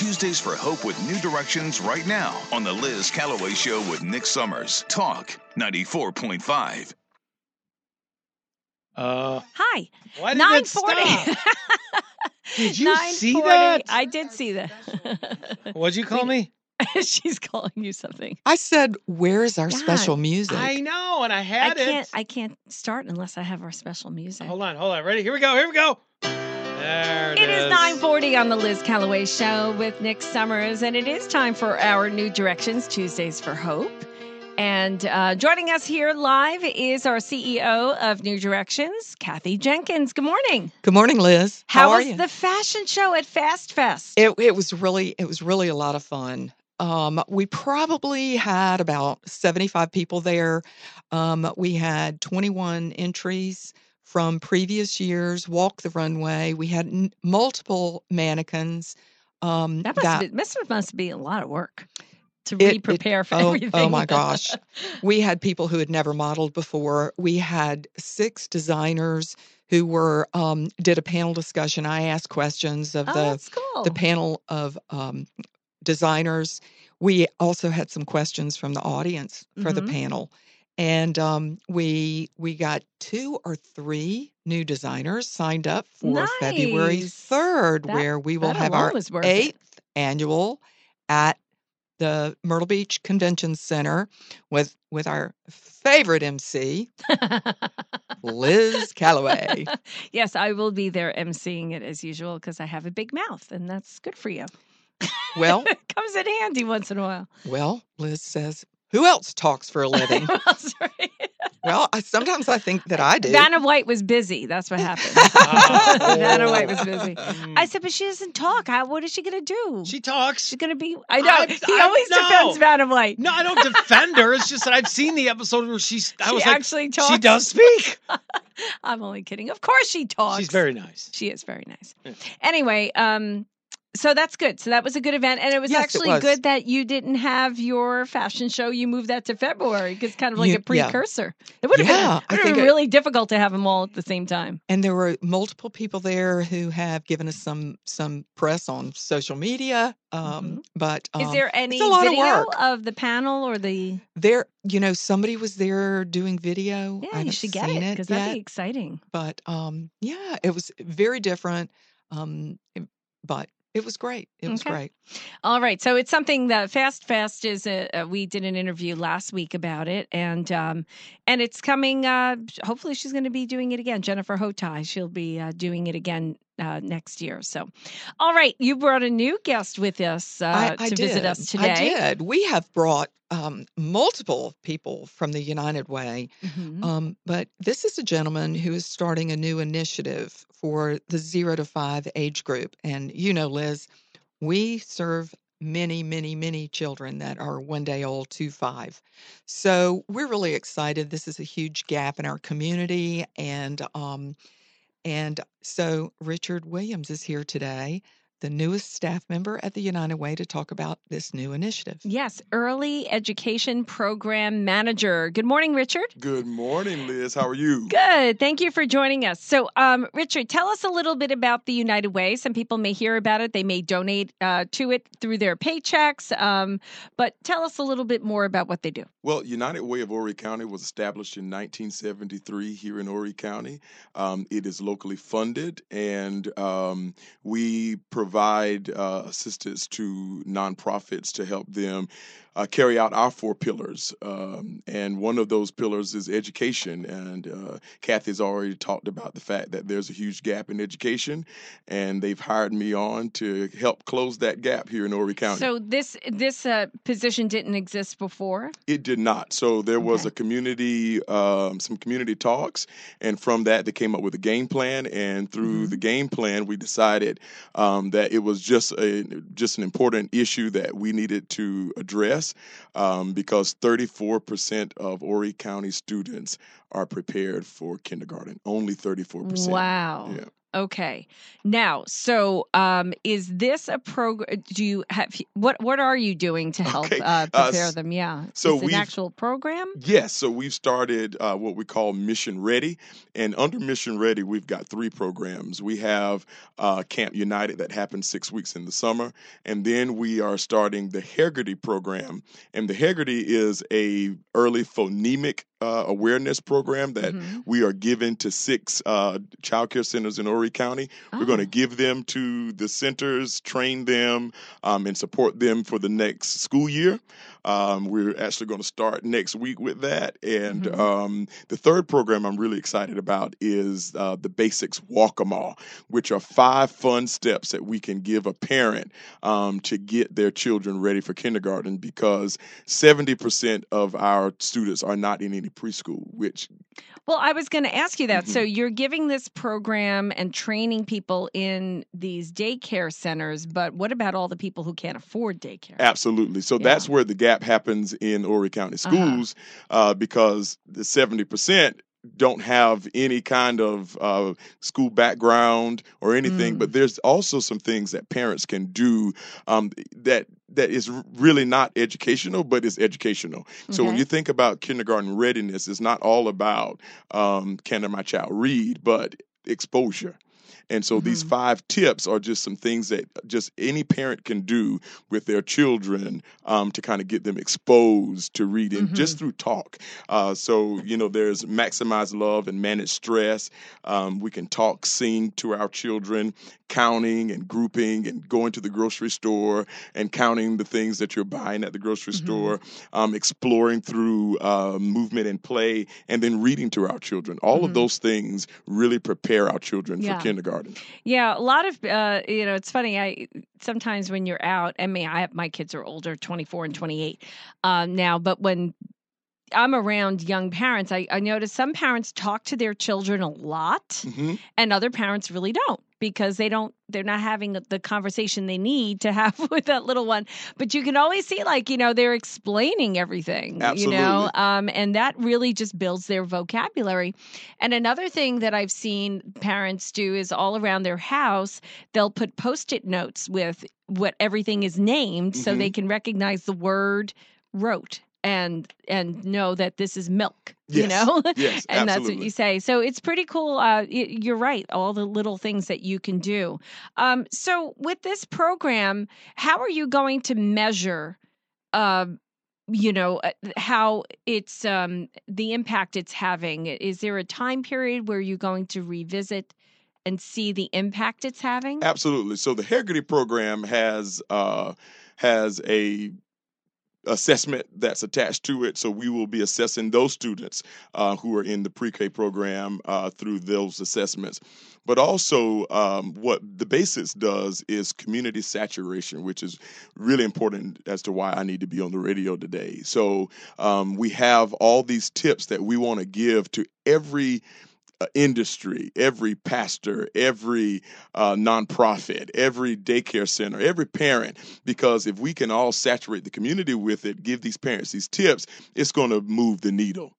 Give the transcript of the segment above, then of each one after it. Tuesdays for Hope with New Directions right now on The Liz Callaway Show with Nick Summers. Talk 94.5. Hi. Why did that stop? Did you see that? I did see that. What'd you call me? She's calling you something. I said, where's our special music? I know, and I had it. I can't start unless I have our special music. Hold on. Ready? Here we go. There it is. 9:40 on the Liz Callaway Show with Nick Summers, and it is time for our New Directions Tuesdays for Hope. And joining us here live is our CEO of New Directions, Kathy Jenkins. Good morning. Good morning, Liz. How are you? How was the fashion show at Fast Fest? It was really a lot of fun. We probably had about 75 people there. We had 21 entries from previous years, walk the runway. We had multiple mannequins. That must be a lot of work to re-prepare for everything. Oh, my gosh. We had people who had never modeled before. We had 6 designers who were did a panel discussion. I asked questions of the panel of designers. We also had some questions from the audience for the panel, and we got 2 or 3 new designers signed up for February 3rd, where we will have our 8th annual at the Myrtle Beach Convention Center with our favorite MC, Liz Callaway. Yes, I will be there emceeing it as usual because I have a big mouth, and that's good for you. Well, it comes in handy once in a while. Well, Liz says, who else talks for a living? Well, sometimes I think that I do. Vanna White was busy. That's what happened. Vanna White was busy. I said, but she doesn't talk. What is she going to do? She talks. She's going to be... I know. He always defends Vanna White. No, I don't defend her. It's just that I've seen the episode where she actually talks. She does speak. I'm only kidding. Of course she talks. She's very nice. She is very nice. Yeah. Anyway, so that's good. So that was a good event. And it was good that you didn't have your fashion show. You moved that to February because kind of like a precursor. Yeah. It would have been really difficult to have them all at the same time. And there were multiple people there who have given us some press on social media. But is there any video of the panel or there? You know, somebody was there doing video. Yeah, you should get it because that'd be exciting. But it was very different. But it was great. It was great. All right. So it's something that Fast Fest is. We did an interview last week about it, and it's coming. Hopefully, she's going to be doing it again. Jennifer Hotai. She'll be doing it again next year. So, all right. You brought a new guest with us visit us today. I did. We have brought multiple people from the United Way, but this is a gentleman who is starting a new initiative for the 0 to 5 age group. And you know, Liz, we serve many, many, many children that are 1 day old to 5. So we're really excited. This is a huge gap in our community. And so Richard Williams is here today, the newest staff member at the United Way, to talk about this new initiative. Yes, Early Education Program Manager. Good morning, Richard. Good morning, Liz. How are you? Good. Thank you for joining us. So, Richard, tell us a little bit about the United Way. Some people may hear about it. They may donate to it through their paychecks. But tell us a little bit more about what they do. Well, United Way of Horry County was established in 1973 here in Horry County. It is locally funded, and we provide assistance to nonprofits to help them carry out our 4 pillars. And one of those pillars is education. And Kathy's already talked about the fact that there's a huge gap in education, and they've hired me on to help close that gap here in Horry County. So this position didn't exist before? It did not. So there was a community, some community talks, and from that they came up with a game plan. And through the game plan, we decided that it was just an important issue that we needed to address because 34% of Horry County students are prepared for kindergarten. Only 34%. Wow. Yeah. Okay. Now, so is this a program? Do you have what are you doing to help prepare them? Yeah. So it's an actual program? Yes. So we've started what we call Mission Ready. And under Mission Ready, we've got three programs. We have Camp United that happens 6 weeks in the summer. And then we are starting the Hegarty program. And the Hegarty is a early phonemic awareness program that we are giving to six child care centers in Horry County. Oh. We're going to give them to the centers, train them, and support them for the next school year. We're actually going to start next week with that. And the third program I'm really excited about is the Basics Walk-A-Mall, which are 5 fun steps that we can give a parent to get their children ready for kindergarten, because 70% of our students are not in any preschool, which... Well, I was going to ask you that. So you're giving this program and training people in these daycare centers, but what about all the people who can't afford daycare? Absolutely. So that's where the gap happens in Horry County schools, because the 70% don't have any kind of school background or anything, but there's also some things that parents can do that is really not educational, but it's educational. Okay. So when you think about kindergarten readiness, it's not all about can my child read, but exposure. And so these 5 tips are just some things that just any parent can do with their children to kind of get them exposed to reading just through talk. So, you know, there's maximize love and manage stress. We can talk, sing to our children, counting and grouping and going to the grocery store and counting the things that you're buying at the grocery store, exploring through movement and play, and then reading to our children. All of those things really prepare our children for kindergarten. Yeah, a lot of, you know, it's funny. Sometimes when you're out, I mean, my kids are older, 24 and 28 now, but when I'm around young parents, I notice some parents talk to their children a lot and other parents really don't, because they're not having the conversation they need to have with that little one. But you can always see, like, you know, they're explaining everything, you know, and that really just builds their vocabulary. And another thing that I've seen parents do is all around their house, they'll put Post-it notes with what everything is named so they can recognize the word rote and know that this is milk. Yes, you know, yes, and that's what you say. So it's pretty cool. You're right. All the little things that you can do. So with this program, how are you going to measure, you know, how it's the impact it's having? Is there a time period where you're going to revisit and see the impact it's having? Absolutely. So the Hegarty program has a assessment that's attached to it. So we will be assessing those students who are in the pre-K program through those assessments. But also what the Basics does is community saturation, which is really important as to why I need to be on the radio today. So we have all these tips that we want to give to every industry, every pastor, every nonprofit, every daycare center, every parent, because if we can all saturate the community with it, give these parents these tips, it's going to move the needle.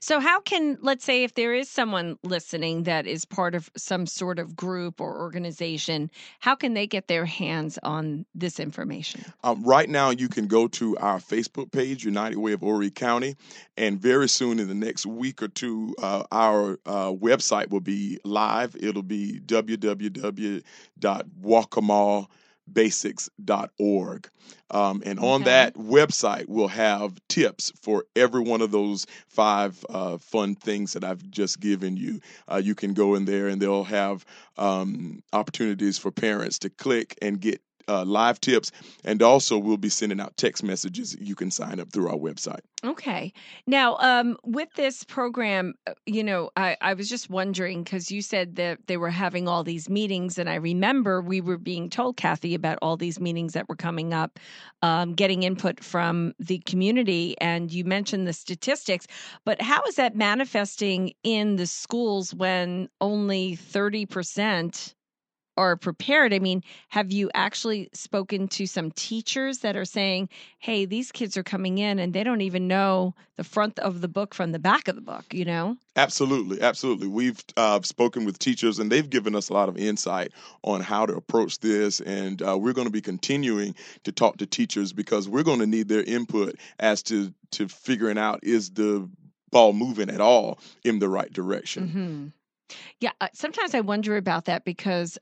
So how can, let's say, if there is someone listening that is part of some sort of group or organization, how can they get their hands on this information? Right now, you can go to our Facebook page, United Way of Horry County, and very soon in the next week or two, our website will be live. It'll be www.waccamaw.com. Basics.org. And on that website, we'll have tips for every one of those 5 fun things that I've just given you. You can go in there and they'll have opportunities for parents to click and get live tips. And also we'll be sending out text messages. You can sign up through our website. Okay. Now, with this program, you know, I was just wondering, because you said that they were having all these meetings, and I remember we were being told, Kathy, about all these meetings that were coming up, getting input from the community, and you mentioned the statistics, but how is that manifesting in the schools when only 30% are prepared. I mean, have you actually spoken to some teachers that are saying, hey, these kids are coming in and they don't even know the front of the book from the back of the book, you know? Absolutely. Absolutely. We've spoken with teachers and they've given us a lot of insight on how to approach this. And we're going to be continuing to talk to teachers because we're going to need their input as to figuring out, is the ball moving at all in the right direction? Mm-hmm. Yeah, sometimes I wonder about that because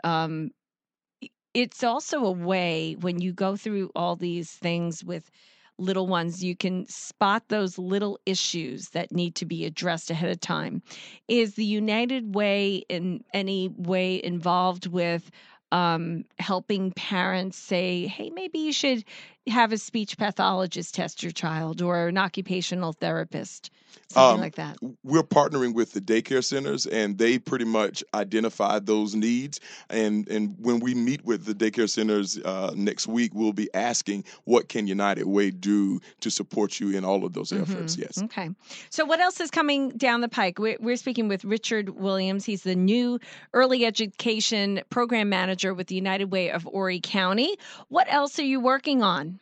it's also a way when you go through all these things with little ones, you can spot those little issues that need to be addressed ahead of time. Is the United Way in any way involved with helping parents say, hey, maybe you should have a speech pathologist test your child or an occupational therapist, something like that? We're partnering with the daycare centers, and they pretty much identify those needs. And when we meet with the daycare centers next week, we'll be asking, what can United Way do to support you in all of those efforts? Mm-hmm. Yes. Okay. So what else is coming down the pike? We're speaking with Richard Williams. He's the new early education program manager with the United Way of Horry County. What else are you working on?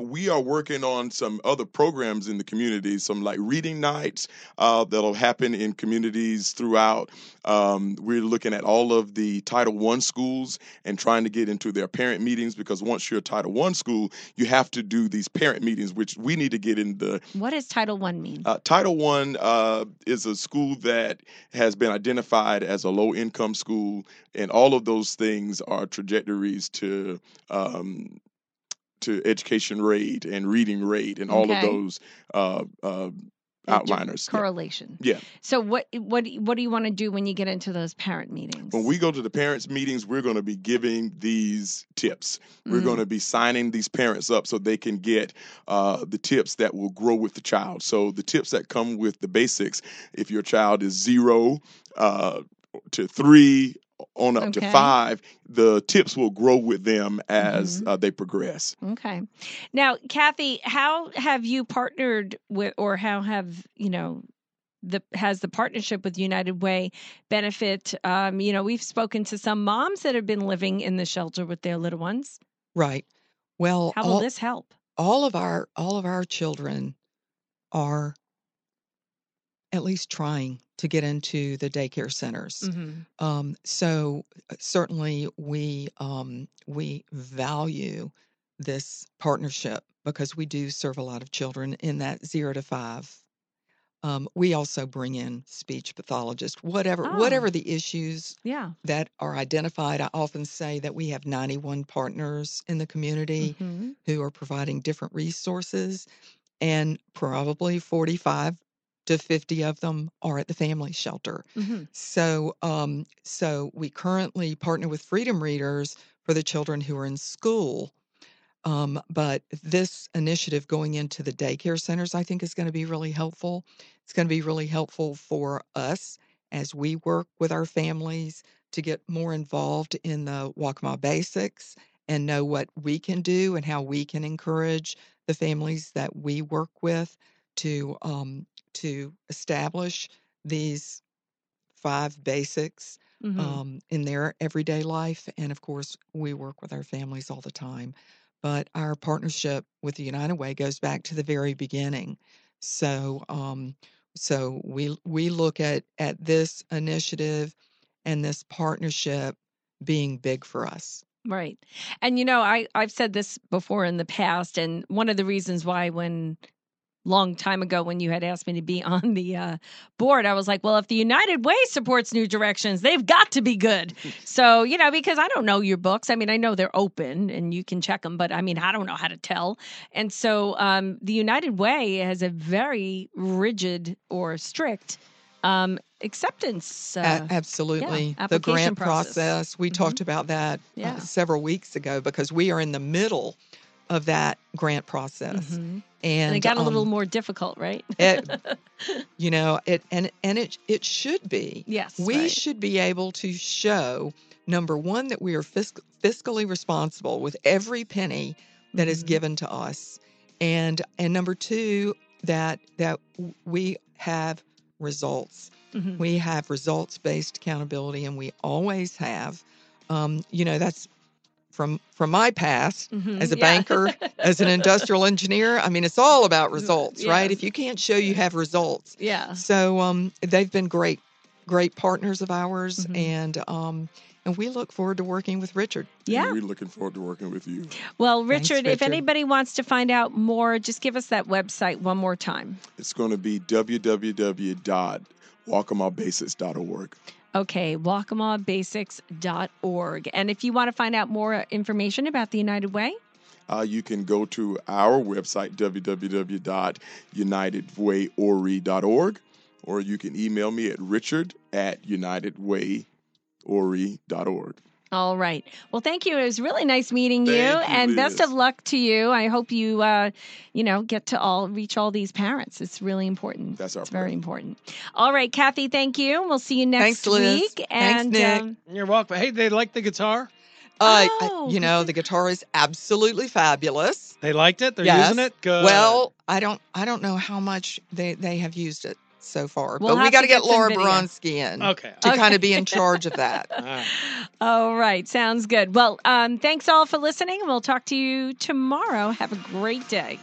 We are working on some other programs in the community, some like reading nights that'll happen in communities throughout. We're looking at all of the Title I schools and trying to get into their parent meetings, because once you're a Title I school, you have to do these parent meetings, which we need to get in the... What does Title I mean? Title I is a school that has been identified as a low-income school, and all of those things are trajectories to education rate and reading rate and all of those outliners. Correlation. Yeah. So what do you want to do when you get into those parent meetings? When we go to the parents meetings, we're going to be giving these tips. We're going to be signing these parents up so they can get the tips that will grow with the child. So the tips that come with the basics, if your child is 0 to 3 on up to 5, the tips will grow with them as they progress. Okay. Now, Kathy, how have you partnered with, or how have, you know, has the partnership with United Way benefit? You know, we've spoken to some moms that have been living in the shelter with their little ones. Right. Well, how will this help? All of our children are at least trying to get into the daycare centers. Mm-hmm. So certainly we value this partnership because we do serve a lot of children in that 0 to 5. We also bring in speech pathologists, whatever the issues that are identified. I often say that we have 91 partners in the community who are providing different resources, and probably 45 to 50 of them are at the family shelter. Mm-hmm. So we currently partner with Freedom Readers for the children who are in school. But this initiative going into the daycare centers, I think, is going to be really helpful. It's going to be really helpful for us as we work with our families to get more involved in the Waccamaw Basics and know what we can do and how we can encourage the families that we work with to establish these 5 basics in their everyday life. And of course, we work with our families all the time. But our partnership with the United Way goes back to the very beginning. So we look at this initiative and this partnership being big for us. Right. And, you know, I've said this before in the past, and one of the reasons why long time ago when you had asked me to be on the board, I was like, well, if the United Way supports New Directions, they've got to be good. So, you know, because I don't know your books. I mean, I know they're open and you can check them, but I mean, I don't know how to tell. And so the United Way has a very rigid or strict acceptance. Absolutely. Yeah, the grant process. We talked about that several weeks ago because we are in the middle of that grant process. Mm-hmm. And it got a little more difficult, right? It should be. Yes. We should be able to show, number one, that we are fiscally responsible with every penny that is given to us. And number two, that we have results. Mm-hmm. We have results-based accountability, and we always have. you know, that's from my past as a banker, as an industrial engineer. I mean, it's all about results, right? If you can't show you have results. Yeah. So they've been great partners of ours. And we look forward to working with Richard. Yeah. And we're looking forward to working with you. Well, Richard, if anybody wants to find out more, just give us that website one more time. It's going to be www.waccamawbasics.org. Okay, waccamawbasics.org. And if you want to find out more information about the United Way? You can go to our website, www.unitedwayori.org, or you can email me at richard@unitedwayori.org. All right. Well, thank you. It was really nice meeting you, and Liz, best of luck to you. I hope you, get to reach all these parents. It's really important. That's it's very important. All right, Kathy, thank you. We'll see you next week. And, thanks, Nick. You're welcome. Hey, they like the guitar? The guitar is absolutely fabulous. They liked it? They're using it? Good. Well, I don't know how much they have used it so far, but we got to get Laura Bronski in to kind of be in charge of that. All right. Sounds good. Well, thanks all for listening. We'll talk to you tomorrow. Have a great day.